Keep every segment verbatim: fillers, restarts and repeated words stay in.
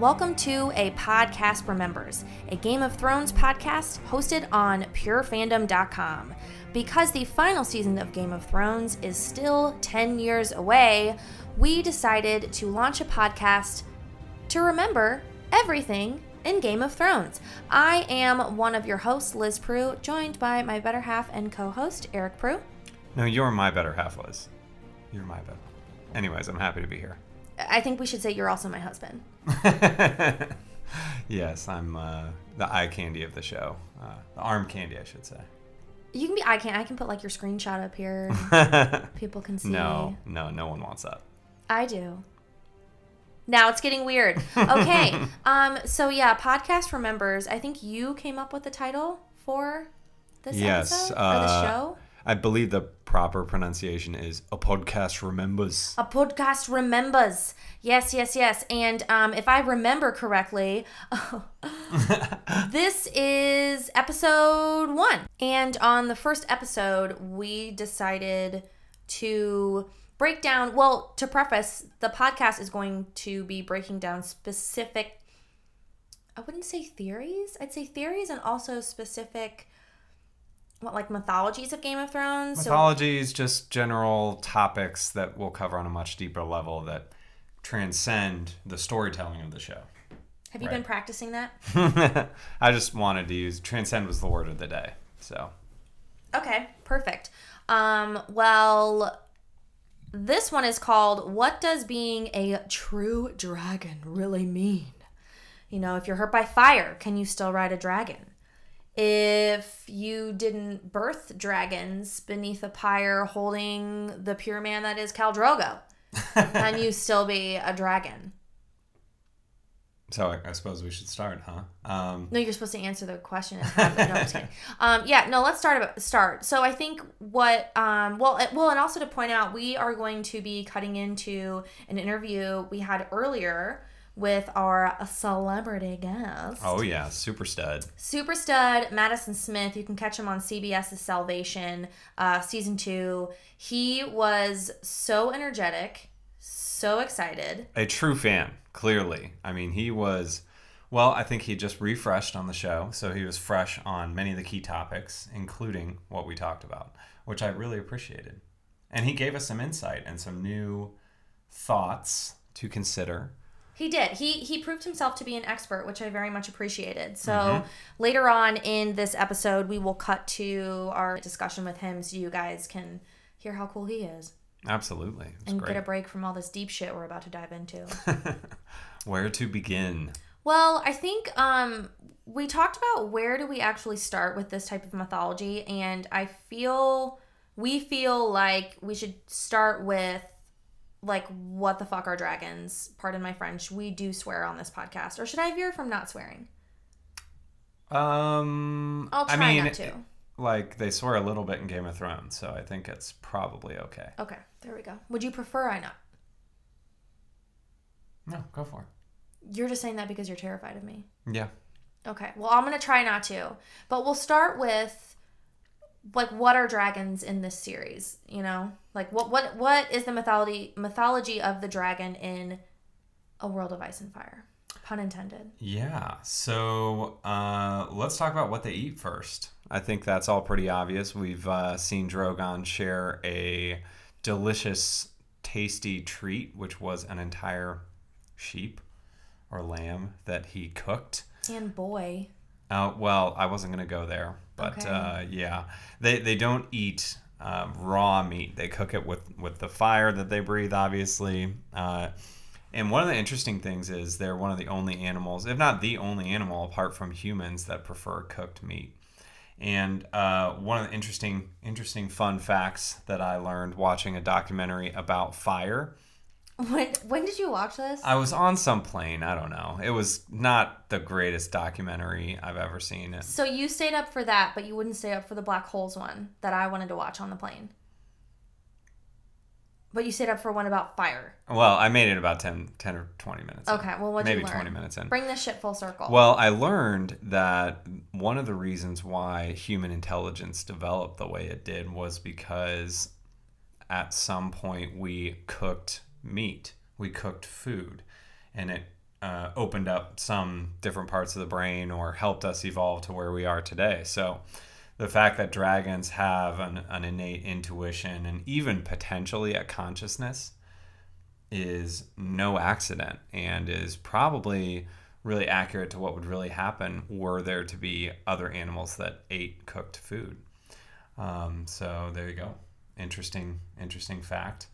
Welcome to A Podcast Remembers, a Game of Thrones podcast hosted on pure fandom dot com. Because the final season of Game of Thrones is still ten years away, we decided to launch a podcast to remember everything in Game of Thrones. I am one of your hosts, Liz Prue, joined by my better half and co-host, Eric Prue. No, you're my better half, Liz. You're my better. Anyways, I'm happy to be here. I think we should say you're also my husband. Yes, I'm uh, the eye candy of the show. Uh, the arm candy, I should say. You can be eye candy. I can put like your screenshot up here. People can see. No, no, no one wants that. I do. Now it's getting weird. Okay. um. So yeah, Podcast Remembers. I think you came up with the title for this yes, episode uh, or the show. I believe the proper pronunciation is A Podcast Remembers. A Podcast Remembers. Yes, yes, yes. And um, if I remember correctly, this is episode one. And on the first episode, we decided to break down, well, to preface, the podcast is going to be breaking down specific, I wouldn't say theories. I'd say theories and also specific What, like mythologies of Game of Thrones? Mythologies, so, just general topics that we'll cover on a much deeper level that transcend the storytelling of the show. Have you right? been practicing that? I just wanted to use, transcend was the word of the day, so. Okay, perfect. Um, well, this one is called, What Does Being a True Dragon Really Mean? You know, if you're hurt by fire, can you still ride a dragon? If you didn't birth dragons beneath a pyre holding the pure man that is Khal Drogo, can you still be a dragon? So I, I suppose we should start, huh? Um, no, you're supposed to answer the question. No, I'm just kidding. Um, yeah, no, let's start. About, start. So I think what, um, well, well, and also to point out, we are going to be cutting into an interview we had earlier with our celebrity guest. Oh, yeah. Super stud. Super stud, Madison Smith. You can catch him on C B S's Salvation, uh, season two. He was so energetic, so excited. A true fan, clearly. I mean, he was, well, I think he just refreshed on the show. So he was fresh on many of the key topics, including what we talked about, which I really appreciated. And he gave us some insight and some new thoughts to consider. He did. He he proved himself to be an expert, which I very much appreciated. So mm-hmm. later on in this episode, we will cut to our discussion with him so you guys can hear how cool he is. Absolutely. It's and great. Get a break from all this deep shit we're about to dive into. Where to begin? Well, I think um, we talked about where do we actually start with this type of mythology, and I feel, we feel like we should start with like, what the fuck are dragons? Pardon my French. We do swear on this podcast. Or should I veer from not swearing? Um, I'll try I mean, not to. Like, they swear a little bit in Game of Thrones, so I think it's probably okay. Okay, there we go. Would you prefer I not? No, go for it. You're just saying that because you're terrified of me. Yeah. Okay, well, I'm going to try not to. But we'll start with, like, what are dragons in this series, you know? Like, what what what is the mythology mythology of the dragon in A World of Ice and Fire? Pun intended. Yeah, so uh, let's talk about what they eat first. I think that's all pretty obvious. We've uh, seen Drogon share a delicious, tasty treat, which was an entire sheep or lamb that he cooked. And boy. Uh, well, I wasn't going to go there. But okay. uh, yeah, they they don't eat uh, raw meat. They cook it with, with the fire that they breathe, obviously. Uh, and one of the interesting things is they're one of the only animals, if not the only animal, apart from humans, that prefer cooked meat. And uh, one of the interesting, interesting fun facts that I learned watching a documentary about fire. When, when did you watch this? I was on some plane. I don't know. It was not the greatest documentary I've ever seen. So you stayed up for that, but you wouldn't stay up for the black holes one that I wanted to watch on the plane. But you stayed up for one about fire. Well, I made it about ten, ten or twenty minutes in. Okay, well, what did you learn? Maybe twenty minutes in. Bring this shit full circle. Well, I learned that one of the reasons why human intelligence developed the way it did was because at some point we cooked meat. We cooked food, and it uh, opened up some different parts of the brain or helped us evolve to where we are today. So the fact that dragons have an, an innate intuition and even potentially a consciousness is no accident, and is probably really accurate to what would really happen were there to be other animals that ate cooked food. Um, so there you go. Interesting, interesting fact.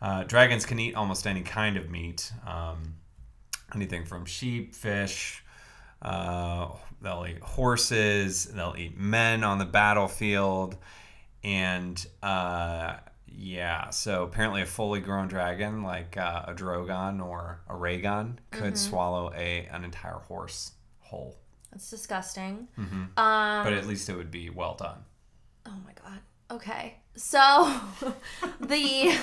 Uh, dragons can eat almost any kind of meat, um, anything from sheep, fish, uh, they'll eat horses, they'll eat men on the battlefield, and uh, yeah, so apparently a fully grown dragon like uh, a Drogon or a Rhaegon could mm-hmm. swallow a an entire horse whole. That's disgusting. Mm-hmm. Um, but at least it would be well done. Oh my God. Okay. So the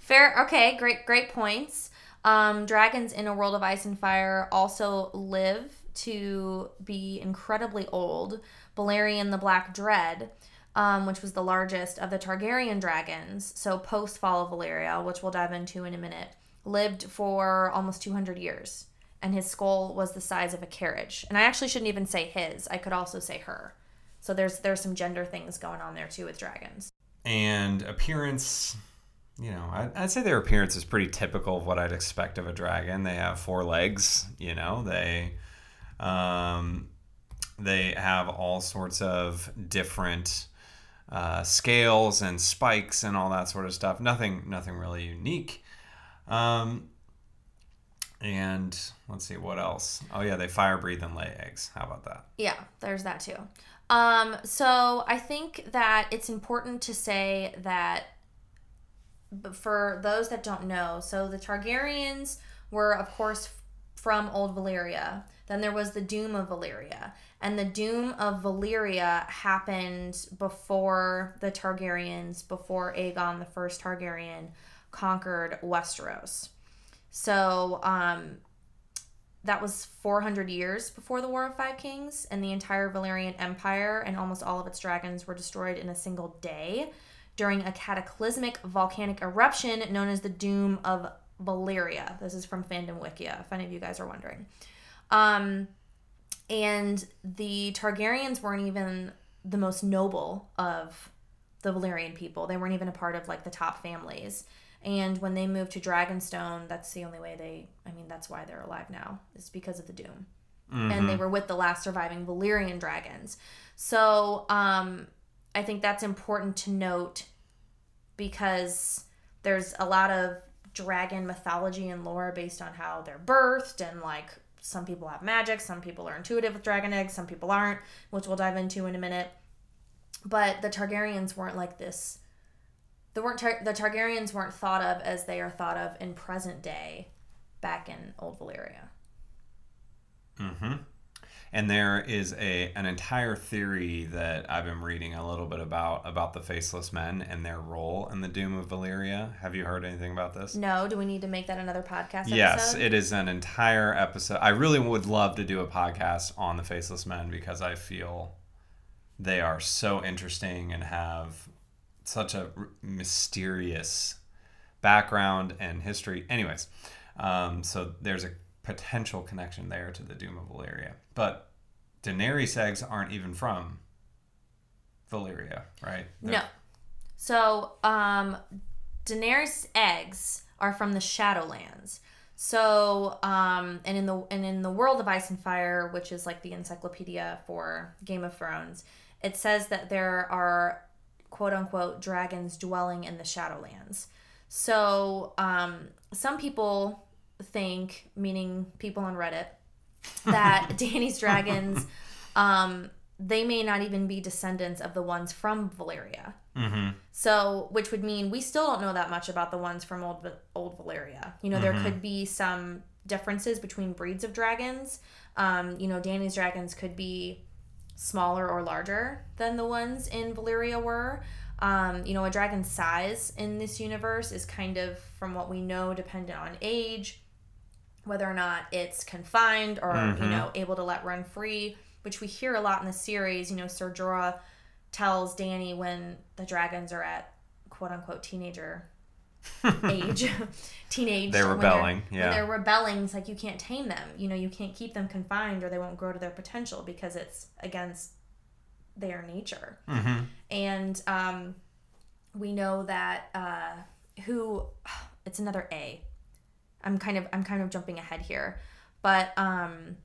fair. Okay. Great, great points. Um, dragons in A World of Ice and Fire also live to be incredibly old. Valyrian the Black Dread, Um, which was the largest of the Targaryen dragons, so post-fall of Valyria, which we'll dive into in a minute, lived for almost two hundred years, and his skull was the size of a carriage. And I actually shouldn't even say his. I could also say her. So there's there's some gender things going on there, too, with dragons. And appearance, you know, I'd, I'd say their appearance is pretty typical of what I'd expect of a dragon. They have four legs, you know. They, um, they have all sorts of different... Uh, scales and spikes and all that sort of stuff. Nothing, nothing really unique. Um, and let's see what else. Oh yeah, they fire breathe and lay eggs. How about that? Yeah, there's that too. Um, so I think that it's important to say that for those that don't know, so the Targaryens were of course from Old Valyria. Then there was the Doom of Valyria. And the Doom of Valyria happened before the Targaryens, before Aegon, the first Targaryen, conquered Westeros. So um, that was four hundred years before the War of Five Kings, and the entire Valyrian Empire and almost all of its dragons were destroyed in a single day during a cataclysmic volcanic eruption known as the Doom of Valyria. This is from Fandom Wikia, if any of you guys are wondering. Um... And the Targaryens weren't even the most noble of the Valyrian people. They weren't even a part of, like, the top families. And when they moved to Dragonstone, that's the only way they... I mean, that's why they're alive now, is because of the Doom. Mm-hmm. And they were with the last surviving Valyrian dragons. So um, I think that's important to note because there's a lot of dragon mythology and lore based on how they're birthed and, like... Some people have magic, some people are intuitive with dragon eggs, some people aren't, which we'll dive into in a minute. But the Targaryens weren't like this. They weren't tar- the Targaryens weren't thought of as they are thought of in present day back in Old Valyria. Mm-hmm. And there is a an entire theory that I've been reading a little bit about, about the Faceless Men and their role in the Doom of Valyria. Have you heard anything about this? No. Do we need to make that another podcast episode? Yes, it is an entire episode. I really would love to do a podcast on the Faceless Men because I feel they are so interesting and have such a mysterious background and history. Anyways, um, so there's a potential connection there to the Doom of Valyria. But Daenerys eggs aren't even from Valyria, right? They're... No. So um, Daenerys eggs are from the Shadowlands. So um, and in the and in the World of Ice and Fire, which is like the encyclopedia for Game of Thrones, it says that there are quote unquote dragons dwelling in the Shadowlands. So um, some people think, meaning people on Reddit, that Dany's dragons, um, they may not even be descendants of the ones from Valyria. Mm-hmm. So, which would mean we still don't know that much about the ones from Old Old Valyria. You know, mm-hmm. there could be some differences between breeds of dragons. Um, you know, Dany's dragons could be smaller or larger than the ones in Valyria were. Um, you know, a dragon's size in this universe is kind of, from what we know, dependent on age, whether or not it's confined or, mm-hmm. you know, able to let run free, which we hear a lot in the series. You know, Ser Jorah tells Dany when the dragons are at, quote-unquote, teenager age, teenage. They're rebelling. They're, yeah. When they're rebelling, it's like you can't tame them. You know, you can't keep them confined or they won't grow to their potential because it's against their nature. Mm-hmm. And um, we know that uh, who... It's another A. I'm kind of I'm kind of jumping ahead here, but um,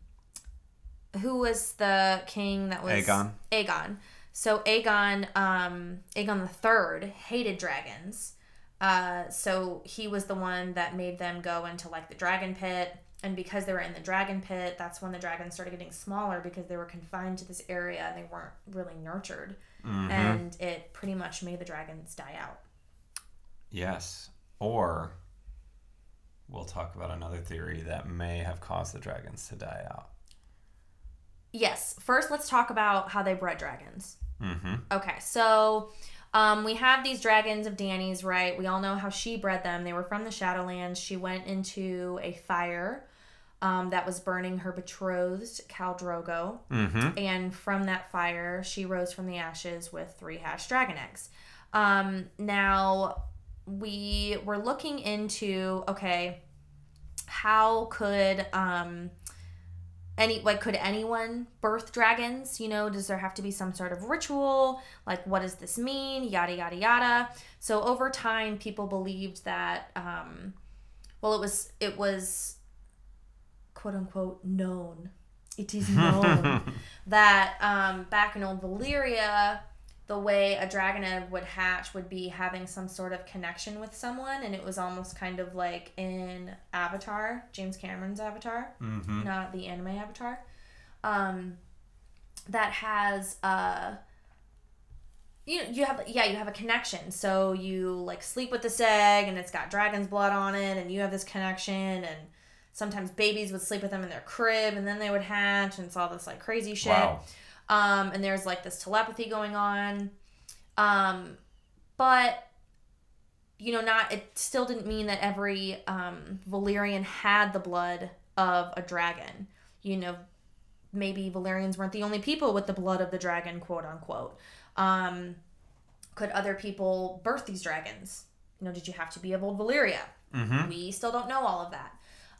who was the king that was Aegon? Aegon. So Aegon, um, Aegon the Third hated dragons. Uh, so he was the one that made them go into like the dragon pit, and because they were in the dragon pit, that's when the dragons started getting smaller because they were confined to this area and they weren't really nurtured, mm-hmm. and it pretty much made the dragons die out. Yes. Or we'll talk about another theory that may have caused the dragons to die out. Yes. First, let's talk about how they bred dragons. Mm-hmm. Okay. So um, we have these dragons of Dany's, right? We all know how she bred them. They were from the Shadowlands. She went into a fire um, that was burning her betrothed, Khal Drogo. Mm-hmm. And from that fire, she rose from the ashes with three hatched dragon eggs. Um, now... We were looking into, okay, how could um any like could anyone birth dragons? You know, does there have to be some sort of ritual? Like, what does this mean? Yada yada yada. So over time, people believed that um, well, it was it was quote unquote known. It is known that um back in Old Valyria, the way a dragon egg would hatch would be having some sort of connection with someone, and it was almost kind of like in Avatar, James Cameron's Avatar, mm-hmm. not the anime Avatar, um, that has uh, you you have yeah you have a connection. So you like sleep with this egg, and it's got dragon's blood on it, and you have this connection, and sometimes babies would sleep with them in their crib, and then they would hatch, and it's all this like crazy shit. Wow. Um, and there's, like, this telepathy going on. Um, but, you know, not it still didn't mean that every um, Valyrian had the blood of a dragon. You know, maybe Valyrians weren't the only people with the blood of the dragon, quote unquote. Um, could other people birth these dragons? You know, did you have to be of Old Valyria? Mm-hmm. We still don't know all of that.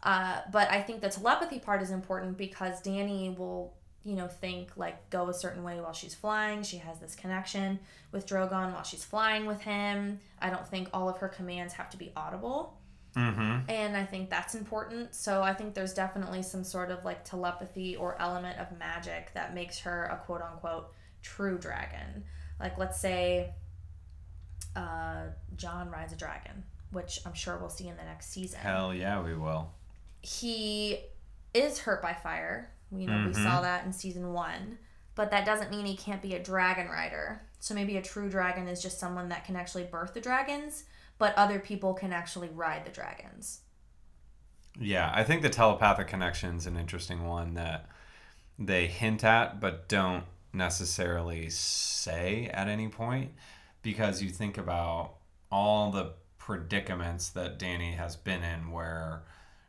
Uh, but I think the telepathy part is important because Dany will... you know, think, like, go a certain way while she's flying. She has this connection with Drogon while she's flying with him. I don't think all of her commands have to be audible. Mm-hmm. And I think that's important. So I think there's definitely some sort of, like, telepathy or element of magic that makes her a quote-unquote true dragon. Like, let's say uh, Jon rides a dragon, which I'm sure we'll see in the next season. Hell yeah, we will. He is hurt by fire. You know, mm-hmm. we saw that in season one. But that doesn't mean he can't be a dragon rider. So maybe a true dragon is just someone that can actually birth the dragons, but other people can actually ride the dragons. Yeah, I think the telepathic connection's an interesting one that they hint at but don't necessarily say at any point. Because you think about all the predicaments that Dany has been in where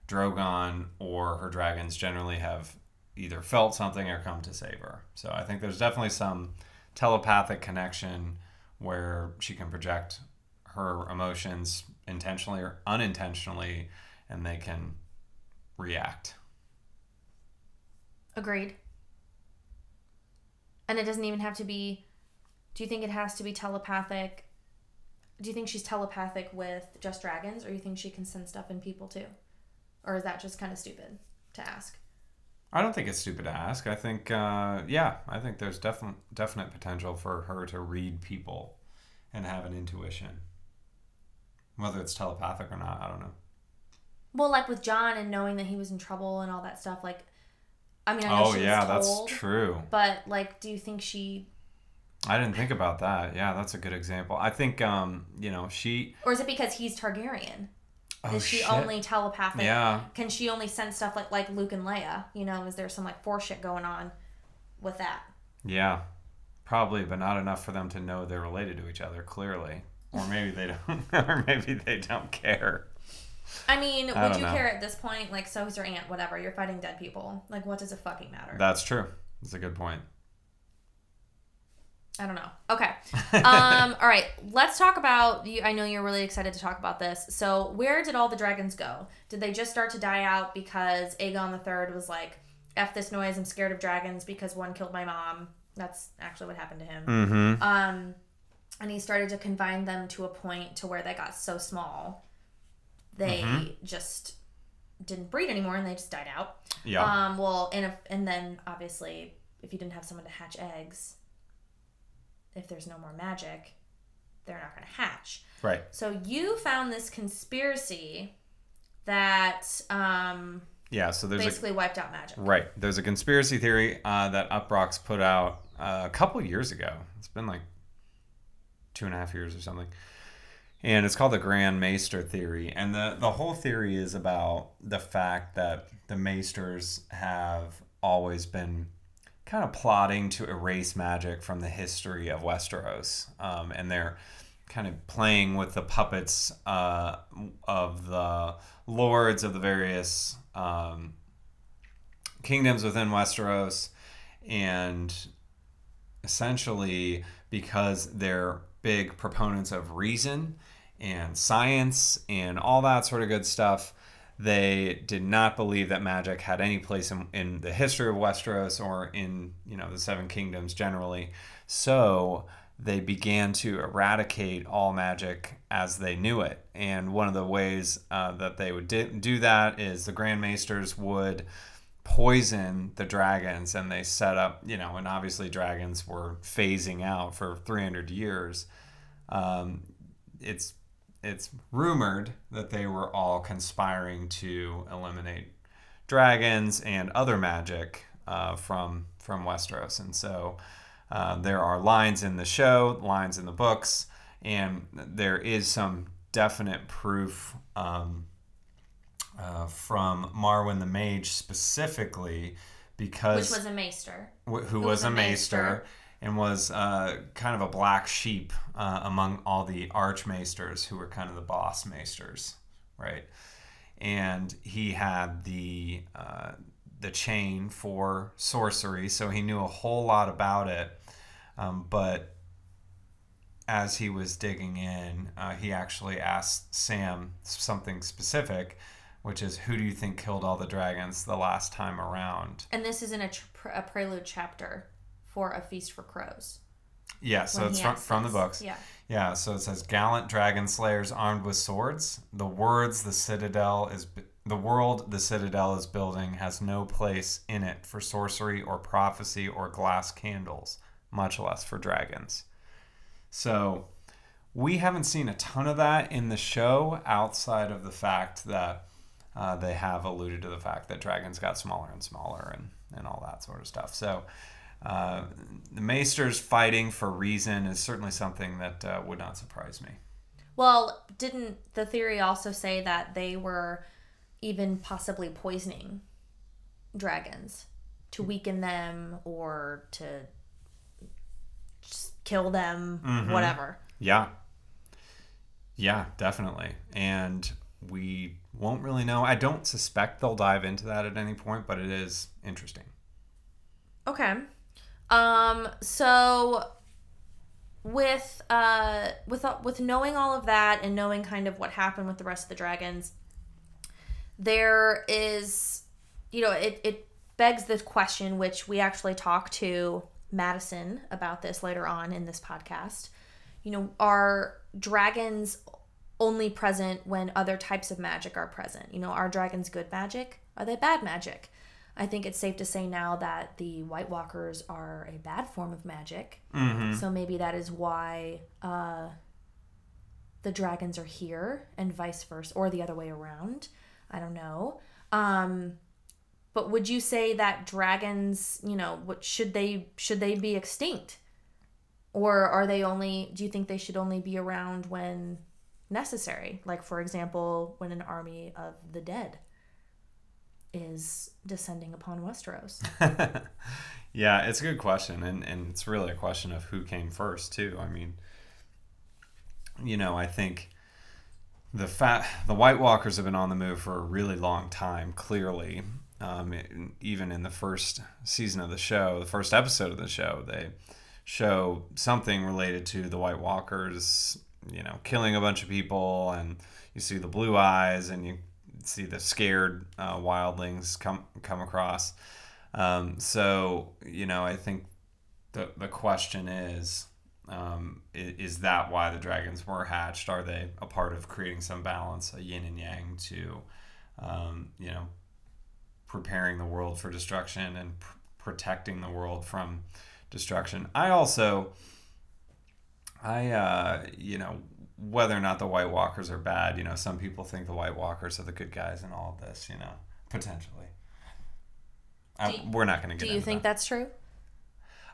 Drogon or her dragons generally have... either felt something or come to save her. So I think there's definitely some telepathic connection where she can project her emotions intentionally or unintentionally and they can react. Agreed. And it doesn't even have to be... Do you think it has to be telepathic? Do you think she's telepathic with just dragons or do you think she can sense stuff in people too? Or is that just kind of stupid to ask? I don't think it's stupid to ask. I think, uh, yeah, I think there's definite definite potential for her to read people and have an intuition. Whether it's telepathic or not, I don't know. Well, like with Jon and knowing that he was in trouble and all that stuff, like, I mean, I know oh, she was yeah, told, that's true. But, like, do you think she... I didn't think about that. Yeah, that's a good example. I think, um, you know, she... Or is it because he's Targaryen? Oh, is she shit. only telepathic? Yeah. Can she only sense stuff like, like Luke and Leia? You know, is there some like Force shit going on with that? Yeah, probably, but not enough for them to know they're related to each other. Clearly, or maybe they don't, or maybe they don't care. I mean, I would you know. care at this point? Like, so is your aunt? Whatever. You're fighting dead people. Like, what does it fucking matter? That's true. That's a good point. I don't know. Okay. Um, all right. Let's talk about, I know you're really excited to talk about this. So where did all the dragons go? Did they just start to die out because Aegon the Third was like, F this noise, I'm scared of dragons because one killed my mom. That's actually what happened to him. Mm-hmm. Um, and he started to confine them to a point to where they got so small, they mm-hmm. just didn't breed anymore and they just died out. Yeah. Um, well, and, if, and then obviously if you didn't have someone to hatch eggs... if there's no more magic, they're not going to hatch. Right. So you found this conspiracy that um, yeah, so there's basically a, wiped out magic. Right. There's a conspiracy theory uh, that Uproxx put out uh, a couple years ago. It's been like two and a half years or something. And it's called the Grand Maester Theory. And the, the whole theory is about the fact that the Maesters have always been kind of plotting to erase magic from the history of Westeros. Um, and they're kind of playing with the puppets uh, of the lords of the various um, kingdoms within Westeros. And essentially, because they're big proponents of reason and science and all that sort of good stuff, they did not believe that magic had any place in, in the history of Westeros or in, you know, the Seven Kingdoms generally. So they began to eradicate all magic as they knew it. And one of the ways uh, that they would di- do that is the Grand Maesters would poison the dragons, and they set up, you know, and obviously dragons were phasing out for three hundred years. Um, it's It's rumored that they were all conspiring to eliminate dragons and other magic uh, from from Westeros. And so uh, there are lines in the show, lines in the books, and there is some definite proof um, uh, from Marwyn the Mage specifically, because... Which was a maester. W- who, who was, was a maester. maester. And was uh, kind of a black sheep uh, among all the archmaesters who were kind of the boss maesters, right? And he had the uh, the chain for sorcery, so he knew a whole lot about it. Um, but as he was digging in, uh, he actually asked Sam something specific, which is, who do you think killed all the dragons the last time around? And this is in a, tr- a prelude chapter for A Feast for Crows. Yeah, so it's from, from the books. Yeah. Yeah, so it says, gallant dragon slayers armed with swords. The words the Citadel is the world the Citadel is building has no place in it for sorcery or prophecy or glass candles, much less for dragons. So we haven't seen a ton of that in the show, outside of the fact that uh, they have alluded to the fact that dragons got smaller and smaller and, and all that sort of stuff. So Uh, the Maesters fighting for reason is certainly something that uh, would not surprise me. Well, didn't the theory also say that they were even possibly poisoning dragons to weaken them or to just kill them, mm-hmm. whatever? Yeah. Yeah, definitely. And we won't really know. I don't suspect they'll dive into that at any point, but it is interesting. Okay. Um, so with, uh, with, uh, with knowing all of that and knowing kind of what happened with the rest of the dragons, there is, you know, it, it begs the question, which we actually talked to Madison about this later on in this podcast, you know, are dragons only present when other types of magic are present? You know, are dragons good magic? Are they bad magic? I think it's safe to say now that the White Walkers are a bad form of magic. Mm-hmm. So maybe that is why uh, the dragons are here and vice versa, or the other way around. I don't know. Um, but would you say that dragons, you know, what should they should they be extinct? Or are they only, do you think they should only be around when necessary? Like, for example, when an army of the dead is descending upon Westeros. Yeah, it's a good question, and and it's really a question of who came first too. I mean, you know, I think the fat the White Walkers have been on the move for a really long time, clearly. Um, it, even in the first season of the show, the first episode of the show, they show something related to the White Walkers, you know, killing a bunch of people, and you see the blue eyes, and you see the scared uh, wildlings come come across. Um, so, you know, I think the the question is, um, is, is that why the dragons were hatched? Are they a part of creating some balance, a yin and yang to, um, you know, preparing the world for destruction and pr- protecting the world from destruction? I also, I, uh, you know, whether or not the White Walkers are bad, you know, some people think the White Walkers are the good guys in all of this, you know, potentially. I, you, we're not going to get into that. Do you think that. that's true?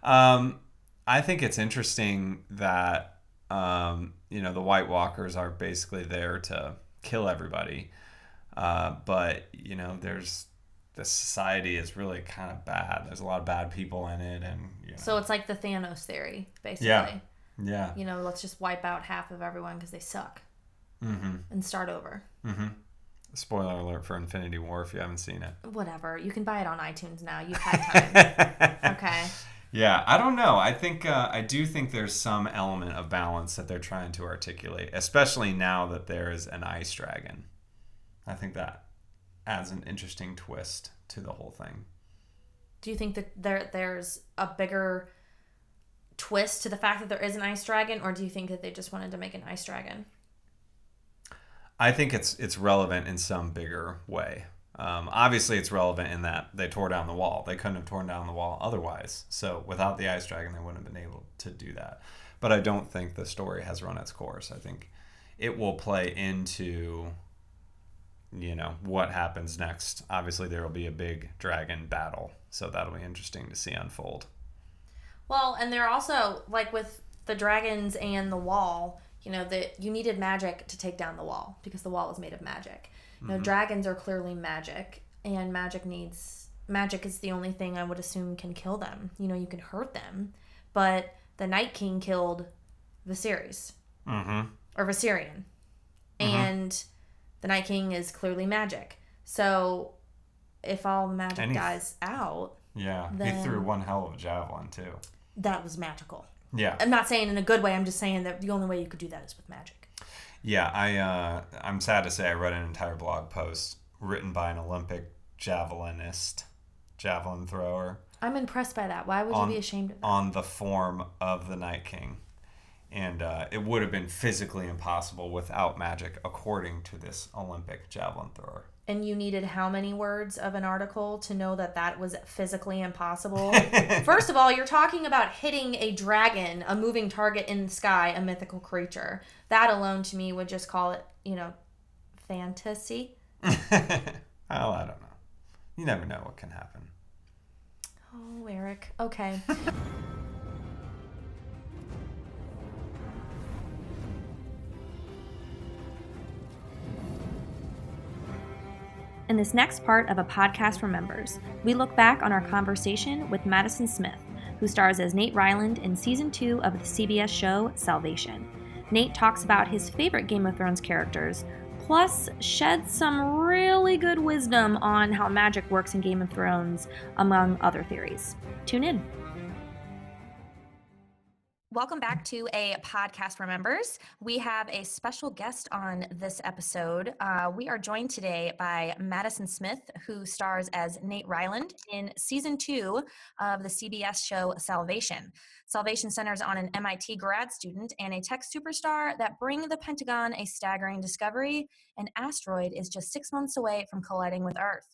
Um, I think it's interesting that, um, you know, the White Walkers are basically there to kill everybody. Uh, but, you know, there's, the society is really kind of bad. There's a lot of bad people in it. and you know. So it's like the Thanos theory, basically. Yeah. Yeah. You know, let's just wipe out half of everyone because they suck. Mm-hmm. And start over. Mm-hmm. Spoiler alert for Infinity War if you haven't seen it. Whatever. You can buy it on iTunes now. You've had time. Okay. Yeah. I don't know. I think, uh, I do think there's some element of balance that they're trying to articulate, especially now that there is an ice dragon. I think that adds an interesting twist to the whole thing. Do you think that there there's a bigger twist to the fact that there is an ice dragon, or do you think that they just wanted to make an ice dragon? I think it's it's relevant in some bigger way. Um, obviously, it's relevant in that they tore down the wall. They couldn't have torn down the wall otherwise. So without the ice dragon, they wouldn't have been able to do that. But I don't think the story has run its course. I think it will play into, you know, what happens next. Obviously, there will be a big dragon battle. So that'll be interesting to see unfold. Well, and they're also, like with the dragons and the wall, you know, that you needed magic to take down the wall because the wall is made of magic. Mm-hmm. You know, dragons are clearly magic, and magic needs, magic is the only thing I would assume can kill them. You know, you can hurt them, but the Night King killed Viserys. Mm-hmm. Or Valyrian. Mm-hmm. And the Night King is clearly magic. So if all the magic Any... dies out... Yeah, then... he threw one hell of a javelin, too. That was magical. Yeah. I'm not saying in a good way. I'm just saying that the only way you could do that is with magic. Yeah, I, uh, I'm sad to say I read an entire blog post written by an Olympic javelinist, javelin thrower. I'm impressed by that. Why would on, you be ashamed of that? On the form of the Night King. And uh, it would have been physically impossible without magic, according to this Olympic javelin thrower. And you needed how many words of an article to know that that was physically impossible? First of all, you're talking about hitting a dragon, a moving target in the sky, a mythical creature. That alone, to me, would just call it, you know, fantasy. Well, I don't know. You never know what can happen. Oh, Eric. Okay. In this next part of A Podcast Remembers, we look back on our conversation with Madison Smith, who stars as Nate Ryland in Season two of the C B S show Salvation. Nate talks about his favorite Game of Thrones characters, plus sheds some really good wisdom on how magic works in Game of Thrones, among other theories. Tune in. Welcome back to A Podcast Remembers. We have a special guest on this episode. Uh, we are joined today by Madison Smith, who stars as Nate Ryland in Season two of the C B S show Salvation. Salvation centers on an M I T grad student and a tech superstar that bring the Pentagon a staggering discovery. An asteroid is just six months away from colliding with Earth.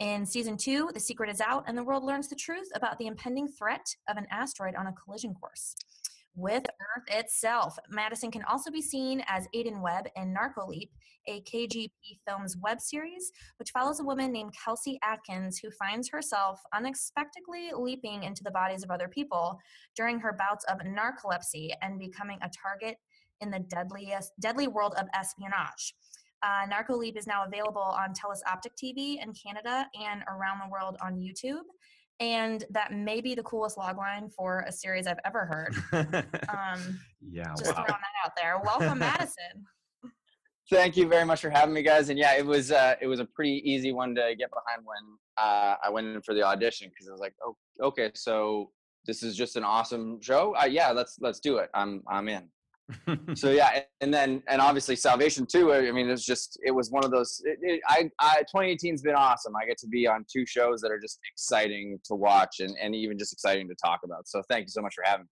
In Season two, the secret is out, and the world learns the truth about the impending threat of an asteroid on a collision course with Earth itself. Madison can also be seen as Aiden Webb in Narcoleap, a K G P Films web series, which follows a woman named Kelsey Atkins who finds herself unexpectedly leaping into the bodies of other people during her bouts of narcolepsy and becoming a target in the deadliest, deadly world of espionage. Uh, Narcoleap is now available on Telus Optic T V in Canada and around the world on YouTube. And that may be the coolest logline for a series I've ever heard. Um, yeah, just wow. Throwing that out there. Welcome, Madison. Thank you very much for having me, guys. And yeah, it was uh, it was a pretty easy one to get behind when uh, I went in for the audition, because I was like, oh, okay, so this is just an awesome show. Uh, yeah, let's let's do it. I'm I'm in. So yeah, and then and obviously Salvation too. I mean, it's just it was one of those. It, it, I, I twenty eighteen's been awesome. I get to be on two shows that are just exciting to watch and and even just exciting to talk about. So thank you so much for having me.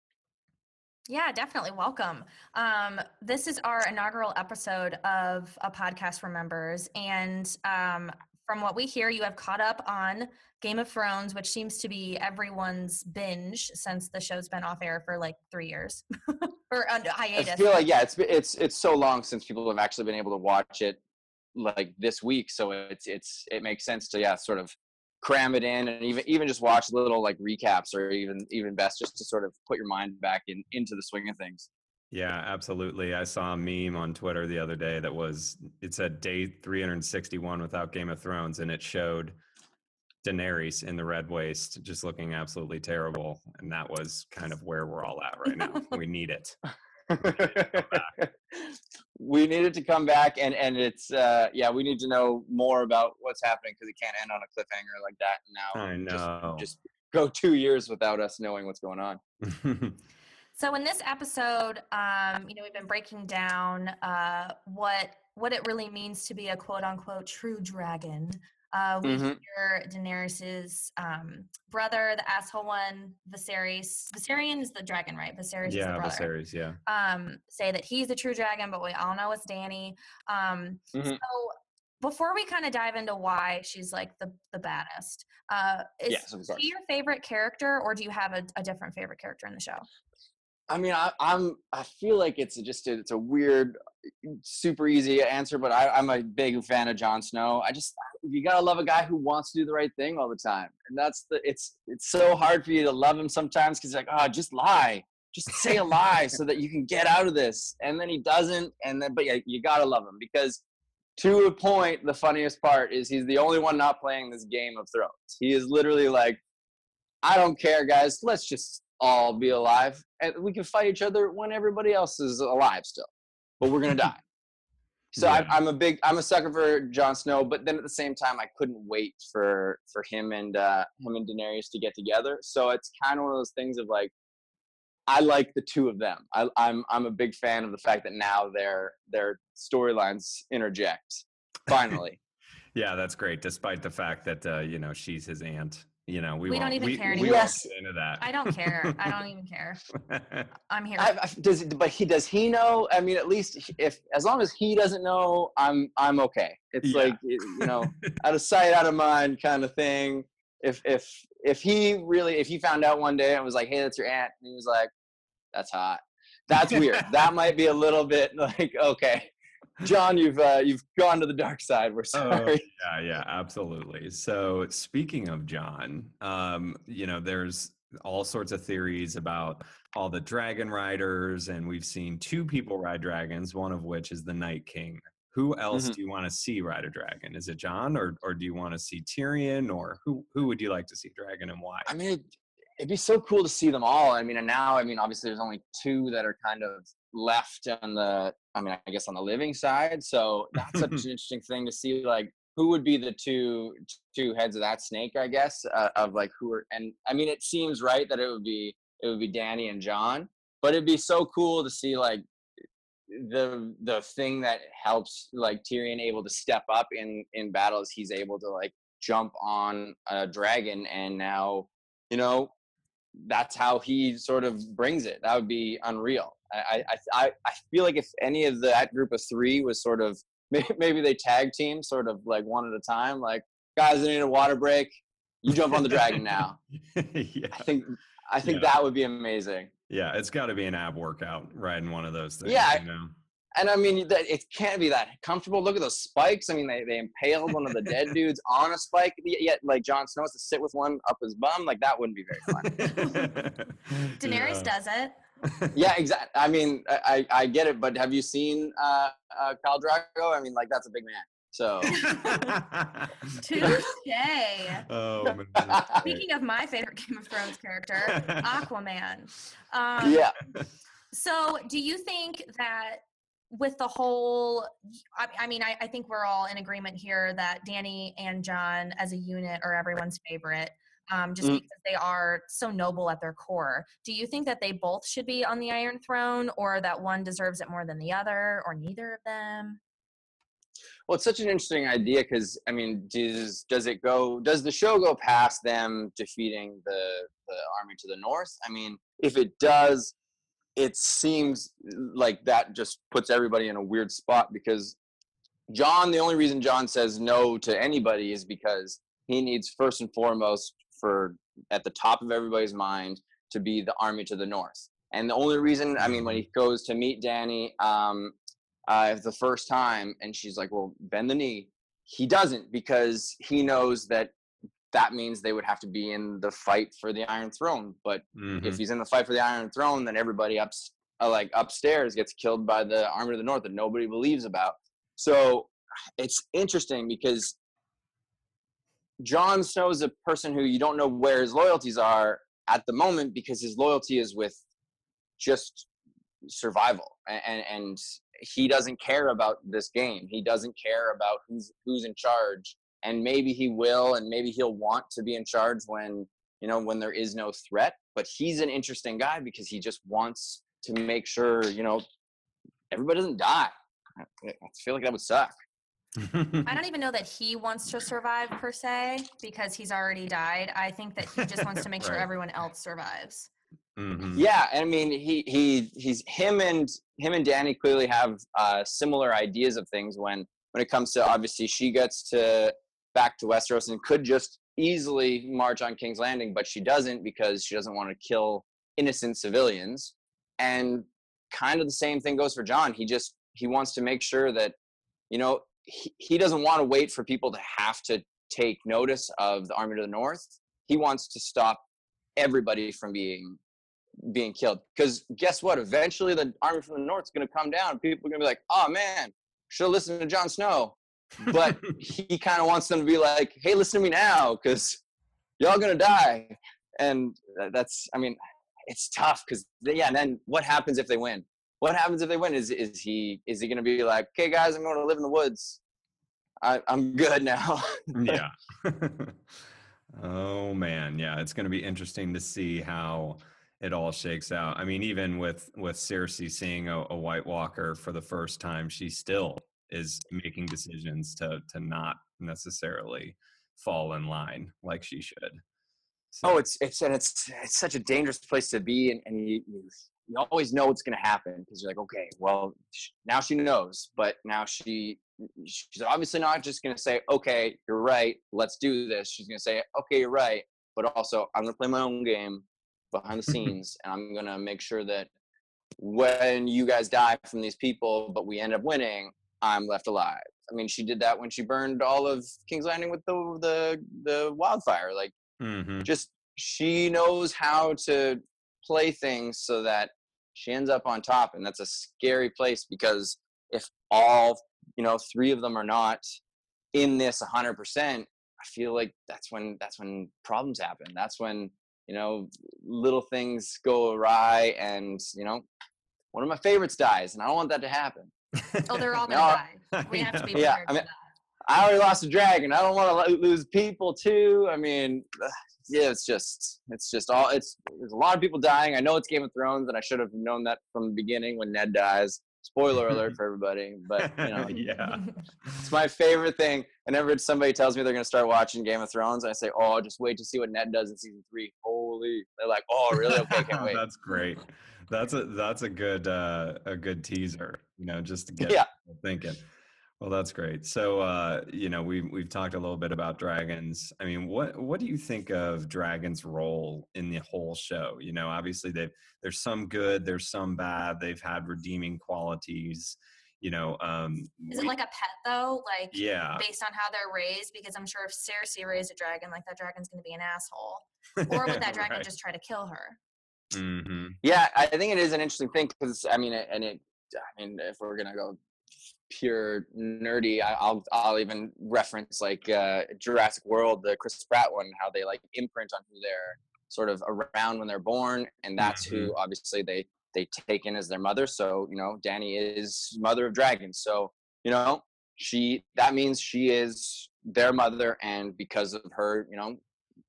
Yeah, definitely. Welcome. Um, this is our inaugural episode of A Podcast Remembers. And um, from what we hear, you have caught up on Game of Thrones, which seems to be everyone's binge since the show's been off air for like three years or under hiatus. I feel like, yeah, it's, it's, it's so long since people have actually been able to watch it like this week. So it's, it's, it makes sense to, yeah, sort of cram it in and even even just watch little like recaps or even even best just to sort of put your mind back in into the swing of things. Yeah, absolutely. I saw a meme on Twitter the other day that was it said day three hundred sixty-one without Game of Thrones, and it showed Daenerys in the red waist just looking absolutely terrible, and that was kind of where we're all at right now. We need it. We needed to come back, and and it's uh yeah we need to know more about what's happening, because it can't end on a cliffhanger like that. Now I know, just, just go two years without us knowing what's going on. So in this episode, um you know, we've been breaking down uh what what it really means to be a quote-unquote true dragon. Uh, we mm-hmm. hear Daenerys's um, brother, the asshole one, Viserys. Viserion is the dragon, right? Viserys yeah, is the brother. Viserys, yeah. Um, say that he's the true dragon, but we all know it's Dany. Um, mm-hmm. So before we kind of dive into why she's like the, the baddest, uh, is yes, she your favorite character, or do you have a, a different favorite character in the show? I mean, I, I'm. I feel like it's just a, it's a weird, super easy answer, but I, I'm a big fan of Jon Snow. I just you gotta love a guy who wants to do the right thing all the time, and that's the. It's it's so hard for you to love him sometimes because like, oh, just lie, just say a lie so that you can get out of this, and then he doesn't, and then but yeah, you gotta love him because to a point, the funniest part is he's the only one not playing this Game of Thrones. He is literally like, I don't care, guys. Let's just all be alive, and we can fight each other when everybody else is alive still, but we're gonna die. So yeah. I, I'm a big, I'm a sucker for Jon Snow, but then at the same time, I couldn't wait for for him and uh, him and Daenerys to get together. So it's kind of one of those things of like, I like the two of them. I, I'm I'm a big fan of the fact that now their their storylines interject finally. Yeah, that's great. Despite the fact that uh, you know, she's his aunt. You know, we, we don't even we, care anymore. Yes. I don't care. I don't even care. I'm here. I, I, does but he does he know? I mean, at least if as long as he doesn't know, I'm I'm okay. It's yeah. like you know, out of sight, out of mind kind of thing. If if if he really if he found out one day and was like, hey, that's your aunt, and he was like, that's hot. That's weird. That might be a little bit like okay. John, you've uh, you've gone to the dark side. We're sorry. Oh, yeah, yeah, absolutely. So speaking of John, um, you know, there's all sorts of theories about all the dragon riders, and we've seen two people ride dragons, one of which is the Night King. Who else mm-hmm. do you want to see ride a dragon? Is it John, or or do you want to see Tyrion, or who who would you like to see dragon, and why? I mean, it'd, it'd be so cool to see them all. I mean, and now, I mean, obviously there's only two that are kind of left on the I mean, I guess on the living side. So that's such an interesting thing to see, like, who would be the two two heads of that snake, I guess, uh, of like who are, and I mean, it seems right that it would be, it would be Dany and John, but it'd be so cool to see like the, the thing that helps like Tyrion able to step up in, in battles. He's able to like jump on a dragon. And now, you know, that's how he sort of brings it. That would be unreal. I, I I feel like if any of the, that group of three was sort of, maybe they tag team sort of like one at a time, like, guys, I need a water break. You jump on the dragon now. yeah. I think I think yeah. that would be amazing. Yeah, it's got to be an ab workout riding one of those things. Yeah, you know? And I mean, it can't be that comfortable. Look at those spikes. I mean, they, they impaled one of the dead dudes on a spike. Yet, like, Jon Snow has to sit with one up his bum. Like, that wouldn't be very fun. Daenerys yeah. does it. Yeah, exactly. I mean, I, I get it, but have you seen uh, uh, Khal Drogo? I mean, like, that's a big man. So. Touché. Oh, man. Speaking of my favorite Game of Thrones character, Aquaman. Um, yeah. So do you think that with the whole, I, I mean, I, I think we're all in agreement here that Dany and John as a unit are everyone's favorite. um, just mm. because they are so noble at their core. Do you think that they both should be on the Iron Throne, or that one deserves it more than the other, or neither of them? Well, it's such an interesting idea because, I mean, does does it go? Does the show go past them defeating the the army to the north? I mean, if it does, it seems like that just puts everybody in a weird spot because Jon, the only reason Jon says no to anybody is because he needs first and foremost for at the top of everybody's mind to be the army to the north. And the only reason, I mean, when he goes to meet Dany, um, Uh, the first time, and she's like, well, bend the knee. He doesn't, because he knows that that means they would have to be in the fight for the Iron Throne. But mm-hmm. if he's in the fight for the Iron Throne, then everybody up, uh, like upstairs gets killed by the Army of the North that nobody believes about. So it's interesting because Jon Snow is a person who you don't know where his loyalties are at the moment, because his loyalty is with just survival and and, and he doesn't care about this game. He doesn't care about who's who's in charge. And maybe he will, and maybe he'll want to be in charge when, you know, when there is no threat. But he's an interesting guy because he just wants to make sure, you know, everybody doesn't die. I feel like that would suck. I don't even know that he wants to survive per se, because he's already died. I think that he just wants to make right. sure everyone else survives. Mm-hmm. Yeah, I mean, he he he's him and him and Dany clearly have uh, similar ideas of things when when it comes to, obviously, she gets to back to Westeros and could just easily march on King's Landing, but she doesn't because she doesn't want to kill innocent civilians. And kind of the same thing goes for Jon. He just he wants to make sure that, you know, he, he doesn't want to wait for people to have to take notice of the Army of the North. He wants to stop everybody from being being killed, because guess what, eventually the army from the north is going to come down. People are going to be like, oh man, should have listened to Jon Snow. But he kind of wants them to be like, hey, listen to me now, because y'all gonna die. And that's, I mean, it's tough because yeah. And then what happens if they win? What happens if they win? Is is he is he gonna be like, okay guys, I'm going to live in the woods, I, I'm good now? Yeah. Oh man, yeah, it's going to be interesting to see how it all shakes out. I mean, even with, with Cersei seeing a, a White Walker for the first time, she still is making decisions to to not necessarily fall in line like she should. So. Oh, it's it's and it's it's such a dangerous place to be, and, and you you always know what's going to happen because you're like, okay, well now she knows, but now she she's obviously not just going to say, okay, you're right, let's do this. She's going to say, okay, you're right, but also I'm going to play my own game behind the scenes, and I'm gonna make sure that when you guys die from these people, but we end up winning, I'm left alive. I mean, she did that when she burned all of King's Landing with the the, the wildfire. Like, mm-hmm. just she knows how to play things so that she ends up on top, and that's a scary place because if all you know three of them are not in this one hundred percent, I feel like that's when that's when problems happen. That's when, you know, little things go awry, and, you know, one of my favorites dies, and I don't want that to happen. Oh, they're all going to die. We have to be prepared yeah, I mean, for that. I already lost a dragon. I don't want to lose people, too. I mean, yeah, it's just, it's just all, it's, there's a lot of people dying. I know it's Game of Thrones, and I should have known that from the beginning when Ned dies. Spoiler alert for everybody, but, you know. Yeah. It's my favorite thing. Whenever somebody tells me they're going to start watching Game of Thrones, I say, oh, just wait to see what Ned does in season three. Holy. They're like, oh, really? Okay, can't wait. That's great. That's a that's a good uh, a good teaser, you know, just to get yeah. people thinking. Well, that's great. So, uh, you know, we've, we've talked a little bit about dragons. I mean, what what do you think of dragons' role in the whole show? You know, obviously, they've, there's some good, there's some bad. They've had redeeming qualities, you know. Um, Is we, it like a pet, though? Like, yeah. based on how they're raised? Because I'm sure if Cersei raised a dragon, like, that dragon's going to be an asshole. Or would that dragon right. just try to kill her? Mm-hmm. Yeah, I think it is an interesting thing because, I mean, and it, I mean, if we're going to go pure nerdy, I'll I'll even reference like uh Jurassic World, the Chris Pratt one, how they like imprint on who they're sort of around when they're born, and that's mm-hmm. who obviously they they take in as their mother. So, you know, Dany is mother of dragons, so, you know, she that means she is their mother, and because of her, you know,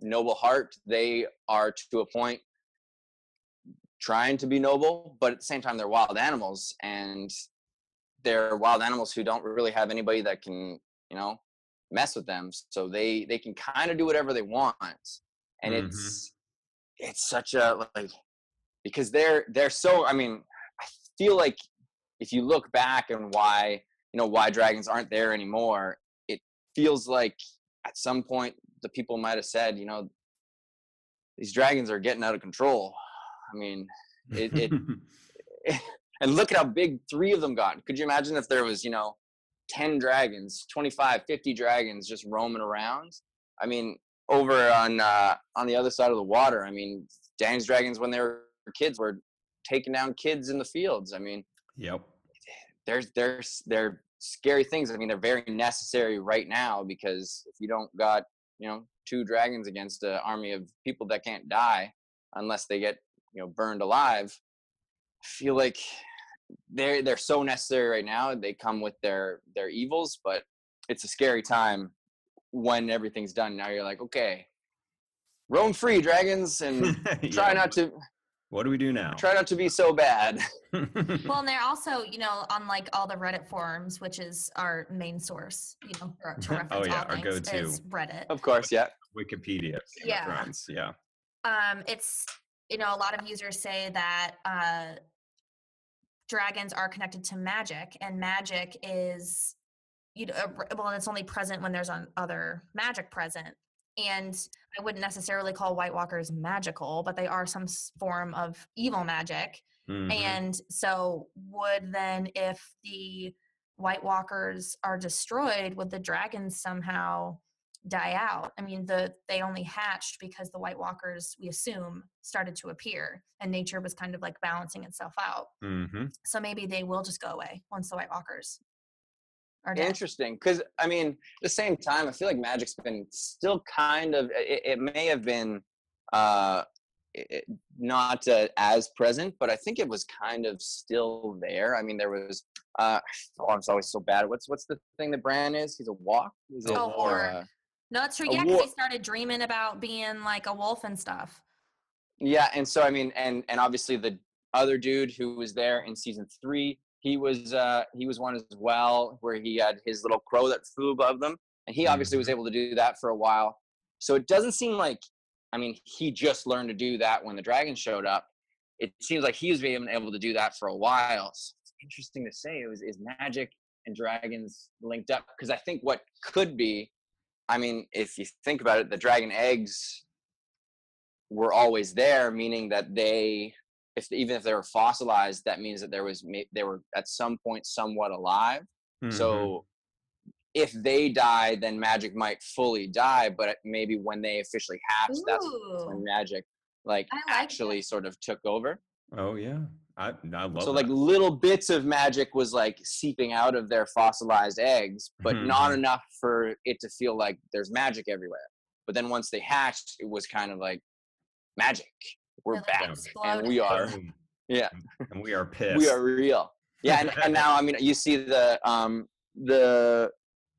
noble heart. They are, to a point, trying to be noble, but at the same time, they're wild animals, and they're wild animals who don't really have anybody that can, you know, mess with them. So they, they can kind of do whatever they want. And mm-hmm. it's, it's such a, like, because they're, they're so, I mean, I feel like if you look back and why, you know, why dragons aren't there anymore, it feels like at some point the people might've said, you know, these dragons are getting out of control. I mean, it, it, it and look at how big three of them got. Could you imagine if there was, you know, ten dragons, twenty-five, fifty dragons just roaming around? I mean, over on uh, on the other side of the water, I mean, Danny's dragons when they were kids were taking down kids in the fields. I mean, yep, they're, they're, they're scary things. I mean, they're very necessary right now because if you don't got, you know, two dragons against an army of people that can't die unless they get, you know, burned alive, I feel like they're they're so necessary right now. They come with their their evils, but it's a scary time when everything's done. Now you're like, okay, roam free, dragons, and try yeah. not to. What do we do now? Try not to be so bad. Well, and they're also, you know, on like all the Reddit forums, which is our main source, you know, to reference oh, yeah, all our go-to is Reddit, of course, yeah, Wikipedia, yeah, reference, yeah. Um, it's, you know, a lot of users say that uh. dragons are connected to magic, and magic is, you know, well, it's only present when there's an other magic present. And I wouldn't necessarily call White Walkers magical, but they are some form of evil magic. Mm-hmm. And so would then, if the White Walkers are destroyed, would the dragons somehow die out? I mean, the they only hatched because the White Walkers, we assume, started to appear, and nature was kind of like balancing itself out. Mm-hmm. So maybe they will just go away once the White Walkers are dead. Interesting, because I mean, at the same time, I feel like magic's been still kind of, it, it may have been uh, it, not uh, as present, but I think it was kind of still there. I mean, there was, uh, oh, I'm always so bad. What's what's the thing that Bran is? He's a walk? He's a oh, or, uh, No, that's true. Yeah, because he started dreaming about being like a wolf and stuff. Yeah, and so I mean, and and obviously the other dude who was there in season three, he was uh, he was one as well, where he had his little crow that flew above them, and he obviously was able to do that for a while. So it doesn't seem like, I mean, he just learned to do that when the dragon showed up. It seems like he was being able to do that for a while. So it's interesting to say, it was is magic and dragons linked up? Because I think what could be, I mean, if you think about it, the dragon eggs were always there, meaning that they, if even if they were fossilized, that means that there was they were at some point somewhat alive. Mm-hmm. So if they die, then magic might fully die, but maybe when they officially hatch, Ooh. That's when magic like, like actually it. sort of took over. Oh, yeah. I, I love so, like, that. Little bits of magic was, like, seeping out of their fossilized eggs, but mm-hmm. not enough for it to feel like there's magic everywhere. But then once they hatched, it was kind of like, magic. We're yeah, back. And we are. Yeah. And we are pissed. We are real. Yeah, and, and now, I mean, you see the um, the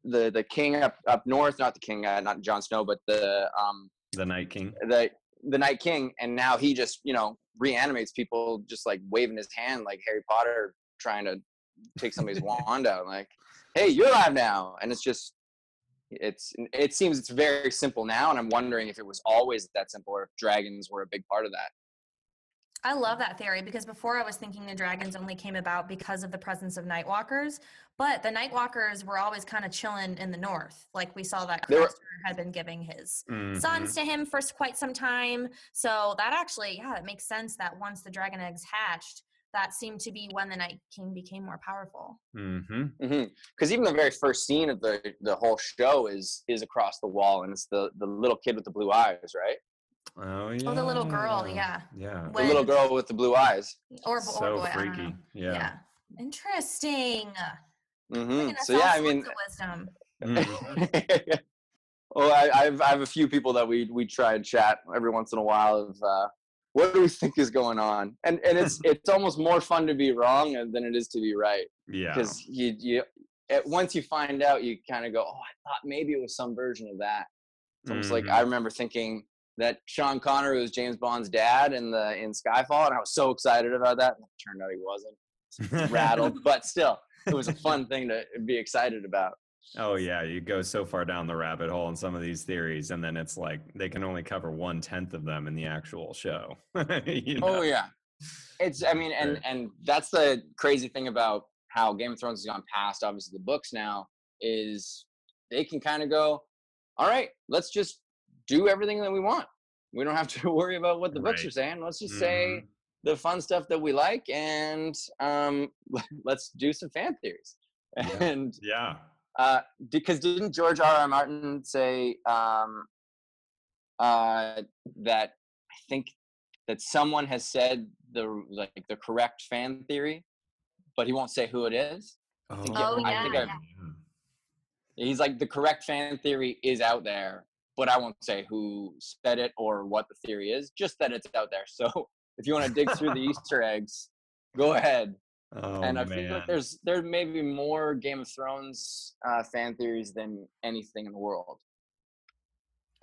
the the king up, up north, not the king, uh, not Jon Snow, but the... Um, the Night King. The the Night King, and now he just, you know, reanimates people just like waving his hand like Harry Potter trying to take somebody's wand out, like, hey, you're alive now. And it's just it's it seems it's very simple now, and I'm wondering if it was always that simple or if dragons were a big part of that. I love that theory, because before I was thinking the dragons only came about because of the presence of Nightwalkers, but the Nightwalkers were always kind of chilling in the north. Like we saw that Craster had been giving his mm-hmm. sons to him for quite some time. So that actually, yeah, it makes sense that once the dragon eggs hatched, that seemed to be when the Night King became more powerful. Mm-hmm. Mm-hmm. Because even the very first scene of the, the whole show is is across the wall, and it's the, the little kid with the blue eyes, right? Oh yeah. Oh, the little girl, yeah. Yeah. When, the little girl with the blue eyes. Or, or so boy, freaky. Yeah. yeah. Interesting. Mm-hmm. So yeah, I mean. Wisdom. Mm-hmm. Well, I, I've I have a few people that we we try and chat every once in a while of uh, what do we think is going on, and and it's it's almost more fun to be wrong than it is to be right. Yeah. Because you you it, once you find out, you kind of go, oh, I thought maybe it was some version of that. It's almost mm-hmm. like I remember thinking that Sean Connery was James Bond's dad in the in Skyfall, and I was so excited about that. It turned out he wasn't. Rattled, but still, it was a fun thing to be excited about. Oh yeah, you go so far down the rabbit hole in some of these theories, and then it's like they can only cover one tenth of them in the actual show. You know? Oh yeah, it's. I mean, and and that's the crazy thing about how Game of Thrones has gone past, obviously, the books now, is they can kind of go, all right, let's just do everything that we want. We don't have to worry about what the books right. are saying. Let's just mm-hmm. say the fun stuff that we like, and um, let's do some fan theories. Yeah. And yeah, uh, because didn't George R R. Martin say um, uh, that I think that someone has said the like the correct fan theory, but he won't say who it is. Oh, I oh I yeah. Think yeah. He's like, the correct fan theory is out there, but I won't say who said it or what the theory is, just that it's out there. So if you want to dig through the Easter eggs, go ahead. Oh, and I man. feel like there's there may be more Game of Thrones uh, fan theories than anything in the world.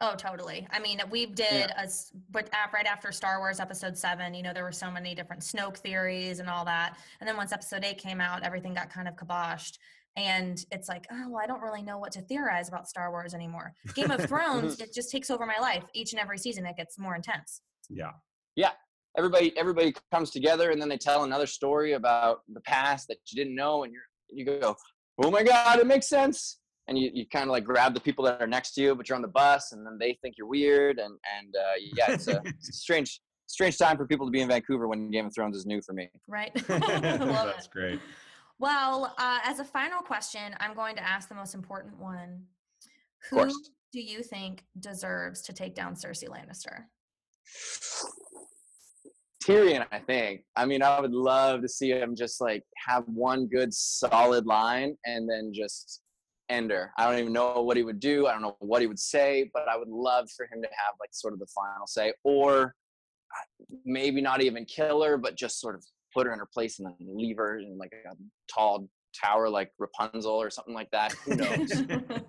Oh, totally. I mean, we did yeah. a, but right after Star Wars Episode seven, you know, there were so many different Snoke theories and all that. And then once Episode eight came out, everything got kind of kiboshed. And it's like, oh, well, I don't really know what to theorize about Star Wars anymore. Game of Thrones, it just takes over my life. Each and every season, it gets more intense. Yeah. Yeah. Everybody everybody comes together, and then they tell another story about the past that you didn't know. And you you go, oh, my God, it makes sense. And you, you kind of, like, grab the people that are next to you, but you're on the bus, and then they think you're weird. And, and uh, yeah, it's a, it's a strange strange time for people to be in Vancouver when Game of Thrones is new for me. Right. That's it. Great. Well, uh, as a final question, I'm going to ask the most important one. Who do you think deserves to take down Cersei Lannister? Tyrion, I think. I mean, I would love to see him just, like, have one good solid line and then just end her. I don't even know what he would do. I don't know what he would say, but I would love for him to have, like, sort of the final say. Or maybe not even kill her, but just sort of put her in her place and then leave her in like a tall tower like Rapunzel or something like that. Who knows? uh,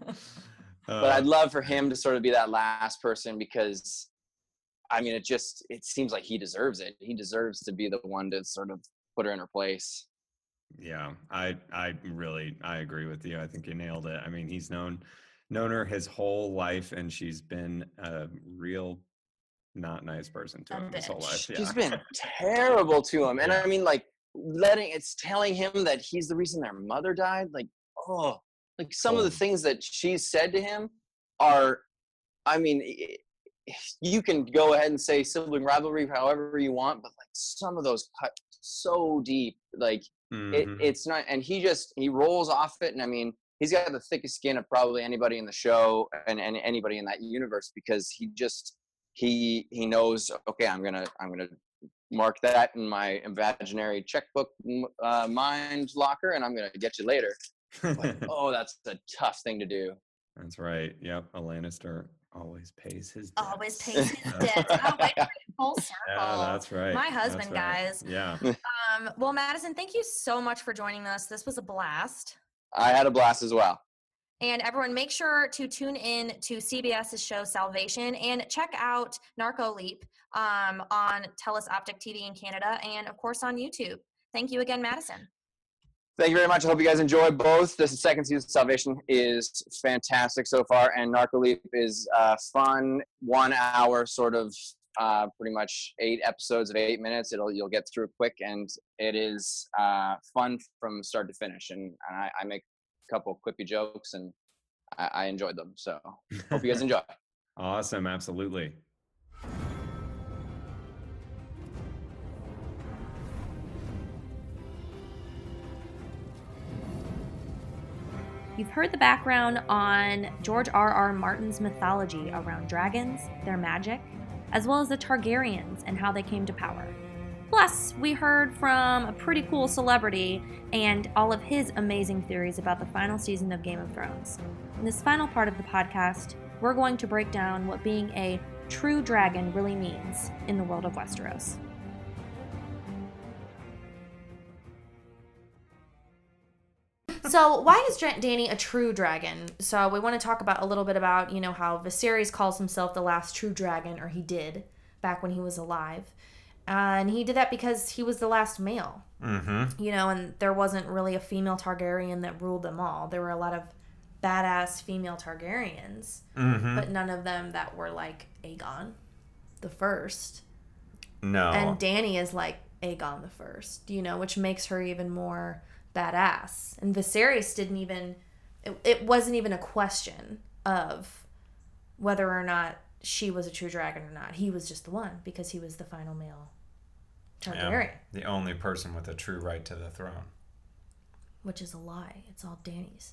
but I'd love for him to sort of be that last person, because I mean, it just, it seems like he deserves it. He deserves to be the one to sort of put her in her place. Yeah, I, I really, I agree with you. I think you nailed it. I mean, he's known, known her his whole life, and she's been a real not nice person to a him bitch. His whole life. Yeah. She's been terrible to him. And yeah. I mean, like, letting, it's telling him that he's the reason their mother died. Like, oh, like some oh. of the things that she said to him are, I mean, it, you can go ahead and say sibling rivalry however you want, but like some of those cut so deep, like mm-hmm. it, it's not, and he just, he rolls off it. And I mean, he's got the thickest skin of probably anybody in the show and, and anybody in that universe, because he just, He he knows. Okay, I'm gonna I'm gonna mark that in my imaginary checkbook uh, mind locker, and I'm gonna get you later. Like, oh, that's a tough thing to do. That's right. Yep, a Lannister always pays his debts. Always pays his debts. Oh, wait, full circle. Yeah, that's right. My husband, that's right. Guys. Yeah. Um. Well, Madison, thank you so much for joining us. This was a blast. I had a blast as well. And everyone, make sure to tune in to CBS's show Salvation, and check out Narco Leap um, on Telus Optic T V in Canada, and of course on YouTube. Thank you again, Madison. Thank you very much. I hope you guys enjoy both. This is second season of Salvation is fantastic so far, and Narco Leap is a uh, fun one-hour sort of uh, pretty much eight episodes of eight minutes. It'll you'll get through it quick, and it is uh, fun from start to finish. And, and I, I make couple quippy jokes, and I, I enjoyed them, so hope you guys enjoy. Awesome, absolutely. You've heard the background on George R R. Martin's mythology around dragons, their magic, as well as the Targaryens and how they came to power. Plus, we heard from a pretty cool celebrity and all of his amazing theories about the final season of Game of Thrones. In this final part of the podcast, we're going to break down what being a true dragon really means in the world of Westeros. So why is Dany a true dragon? So we want to talk about a little bit about, you know, how Viserys calls himself the last true dragon, or he did back when he was alive. Uh, and he did that because he was the last male. Mm-hmm. You know, and there wasn't really a female Targaryen that ruled them all. There were a lot of badass female Targaryens, mm-hmm. but none of them that were like Aegon the First. No. And Dany is like Aegon the First, you know, which makes her even more badass. And Viserys didn't even, it, it wasn't even a question of whether or not she was a true dragon or not. He was just the one because he was the final male Targaryen. Yeah, the only person with a true right to the throne. Which is a lie. It's all Dany's.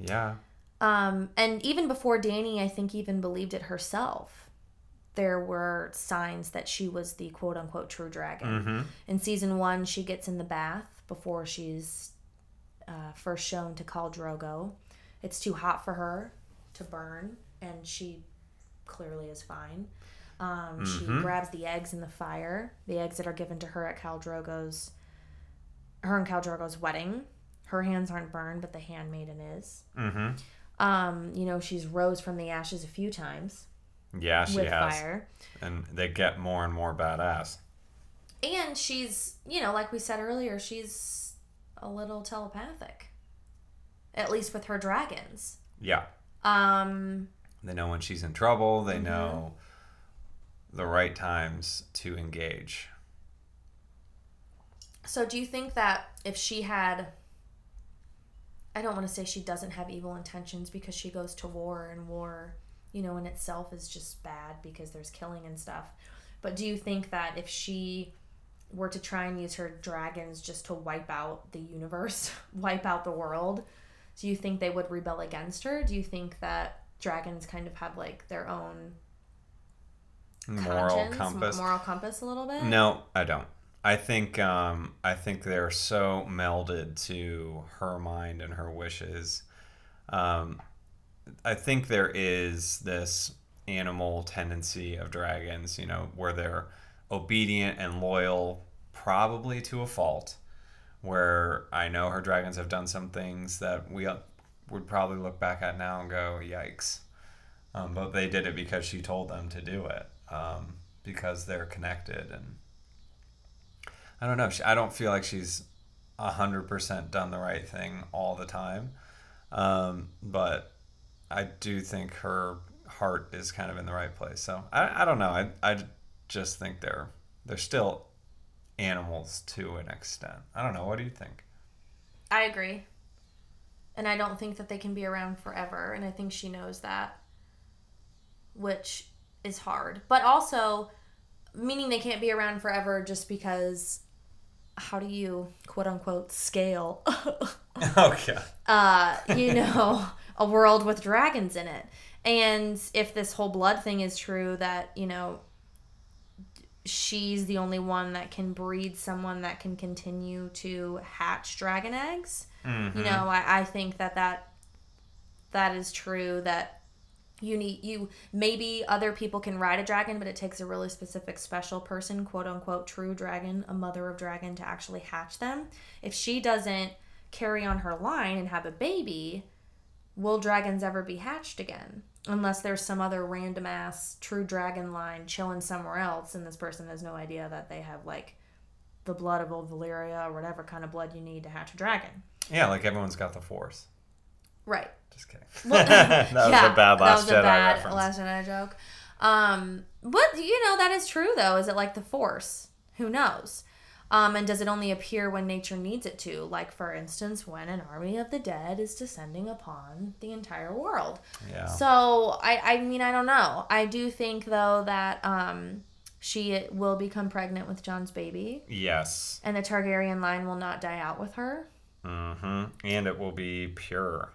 Yeah. Um, and even before Dany, I think, even believed it herself, there were signs that she was the quote-unquote true dragon. Mm-hmm. In season one, she gets in the bath before she's uh, first shown to Khal Drogo. It's too hot for her to burn, and she clearly is fine. Um, mm-hmm. She grabs the eggs in the fire, the eggs that are given to her at Khal Drogo's, her and Khal Drogo's wedding. Her hands aren't burned, but the handmaiden is. Mm-hmm. Um, you know, she's rose from the ashes a few times. Yeah, she with has. Fire. And they get more and more badass. And she's, you know, like we said earlier, she's a little telepathic. At least with her dragons. Yeah. Um. They know when she's in trouble. They mm-hmm. know the right times to engage. So do you think that if she had... I don't want to say she doesn't have evil intentions because she goes to war, and war... you know, in itself is just bad because there's killing and stuff. But do you think that if she were to try and use her dragons just to wipe out the universe, wipe out the world, do you think they would rebel against her? Do you think that dragons kind of have, like, their own moral compass? Moral compass a little bit? No, I don't. I think um, I think they're so melded to her mind and her wishes. Um I think there is this animal tendency of dragons, you know, where they're obedient and loyal, probably to a fault, where I know her dragons have done some things that we would probably look back at now and go, yikes. Um, but they did it because she told them to do it, um, because they're connected. And I don't know. She, I don't feel like she's one hundred percent done the right thing all the time. Um, but... I do think her heart is kind of in the right place. So I I don't know. I I just think they're they're still animals to an extent. I don't know. What do you think? I agree. And I don't think that they can be around forever. And I think she knows that, which is hard. But also, meaning they can't be around forever just because how do you, quote unquote, scale? Okay. Uh, you know... a world with dragons in it. And if this whole blood thing is true, that, you know, she's the only one that can breed someone that can continue to hatch dragon eggs. Mm-hmm. You know, I, I think that, that that is true, that you need, you, maybe other people can ride a dragon, but it takes a really specific special person, quote unquote, true dragon, a mother of dragon, to actually hatch them. If she doesn't carry on her line and have a baby... will dragons ever be hatched again? Unless there's some other random-ass true dragon line chilling somewhere else, and this person has no idea that they have, like, the blood of Old Valyria or whatever kind of blood you need to hatch a dragon. Yeah, like everyone's got the Force. Right. Just kidding. Well, that was yeah, a bad Last Jedi reference. That was a bad Last Jedi joke. Um, but, you know, that is true, though. Is it like the Force? Who knows? Um, and does it only appear when nature needs it to? Like, for instance, when an army of the dead is descending upon the entire world. Yeah. So, I, I mean, I don't know. I do think, though, that um, she will become pregnant with Jon's baby. Yes. And the Targaryen line will not die out with her. Mm-hmm. And it will be pure.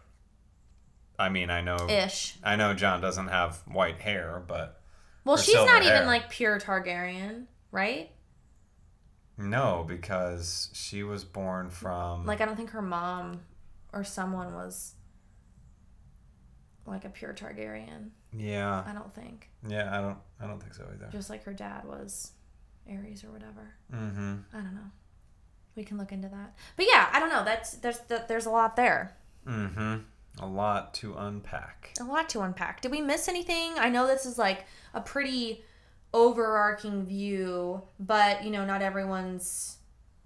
I mean, I know... Ish. I know Jon doesn't have white hair, but... Well, she's not hair. Even, like, pure Targaryen, right? No, because she was born from... Like, I don't think her mom or someone was, like, a pure Targaryen. Yeah. I don't think. Yeah, I don't I don't think so either. Just like her dad was Ares or whatever. Mm-hmm. I don't know. we can look into that. But yeah, I don't know. That's there's there's a lot there. Mm-hmm. A lot to unpack. A lot to unpack. Did we miss anything? I know this is like a pretty overarching view, but you know, not everyone's.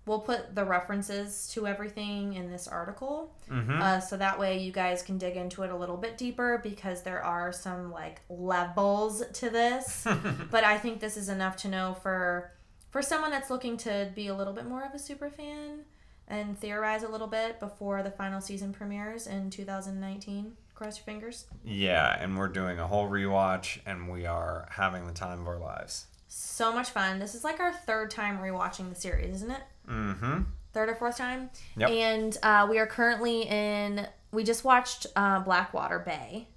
We'll put the references to everything in this article, mm-hmm. uh, so that way you guys can dig into it a little bit deeper, because there are some like levels to this. But I think this is enough to know for for someone that's looking to be a little bit more of a super fan and theorize a little bit before the final season premieres in two thousand nineteen. Cross your fingers. Yeah, and we're doing a whole rewatch, and we are having the time of our lives. So much fun. This is like our third time rewatching the series, isn't it? Mm-hmm. Third or fourth time. Yep. And uh, we are currently in, we just watched uh, Blackwater Bay.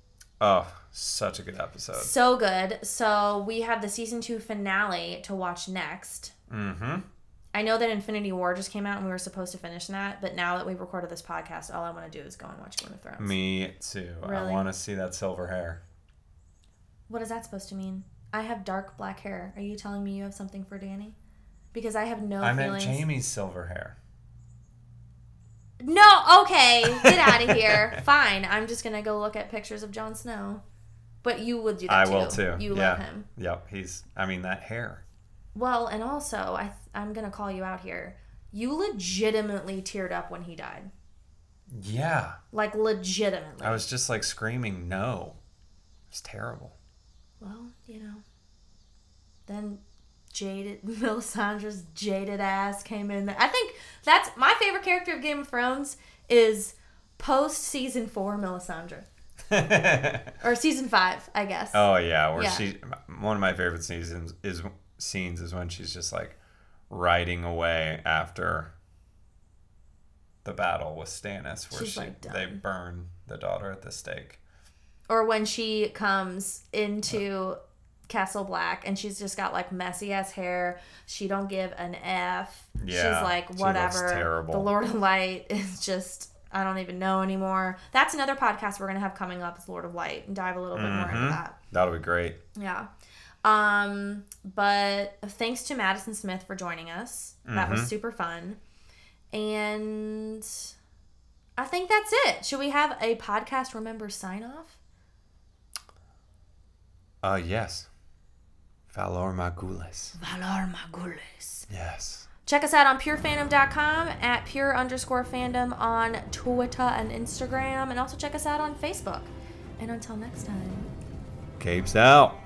Oh, such a good episode. So good. So we have the season two finale to watch next. Mm-hmm. I know that Infinity War just came out and we were supposed to finish that, but now that we've recorded this podcast, all I want to do is go and watch Game of Thrones. Me too. Really? I want to see that silver hair. What is that supposed to mean? I have dark black hair. Are you telling me you have something for Danny? Because I have no I feelings. I meant Jamie's silver hair. No, okay. Get out of here. Fine. I'm just going to go look at pictures of Jon Snow. But you would do that I too. I will too. You yeah. love him. Yep. He's, I mean, that hair. Well, and also, I, I'm going to call you out here. You legitimately teared up when he died. Yeah. Like, legitimately. I was just, like, screaming, no. It's terrible. Well, you know. Then... Jaded Melisandre's jaded ass came in there. I think that's my favorite character of Game of Thrones is post season four Melisandre, or season five, I guess. Oh yeah, where yeah. she one of my favorite seasons is scenes is when she's just like riding away after the battle with Stannis, where she's she like they burn the daughter at the stake, or when she comes into. Castle Black, and she's just got like messy ass hair. She don't give an F. Yeah, she's like whatever. She terrible. The Lord of Light is just I don't even know anymore. That's another podcast we're gonna have coming up is Lord of Light and dive a little bit mm-hmm. more into that. That'll be great. Yeah, um, but thanks to Madison Smith for joining us. Mm-hmm. That was super fun, and I think that's it. Should we have a podcast? Remember sign off. Uh yes. Valor Magules. Valor Magules. Yes. Check us out on pure fandom dot com, at pure underscore fandom on Twitter and Instagram, and also check us out on Facebook. And until next time. Capes out.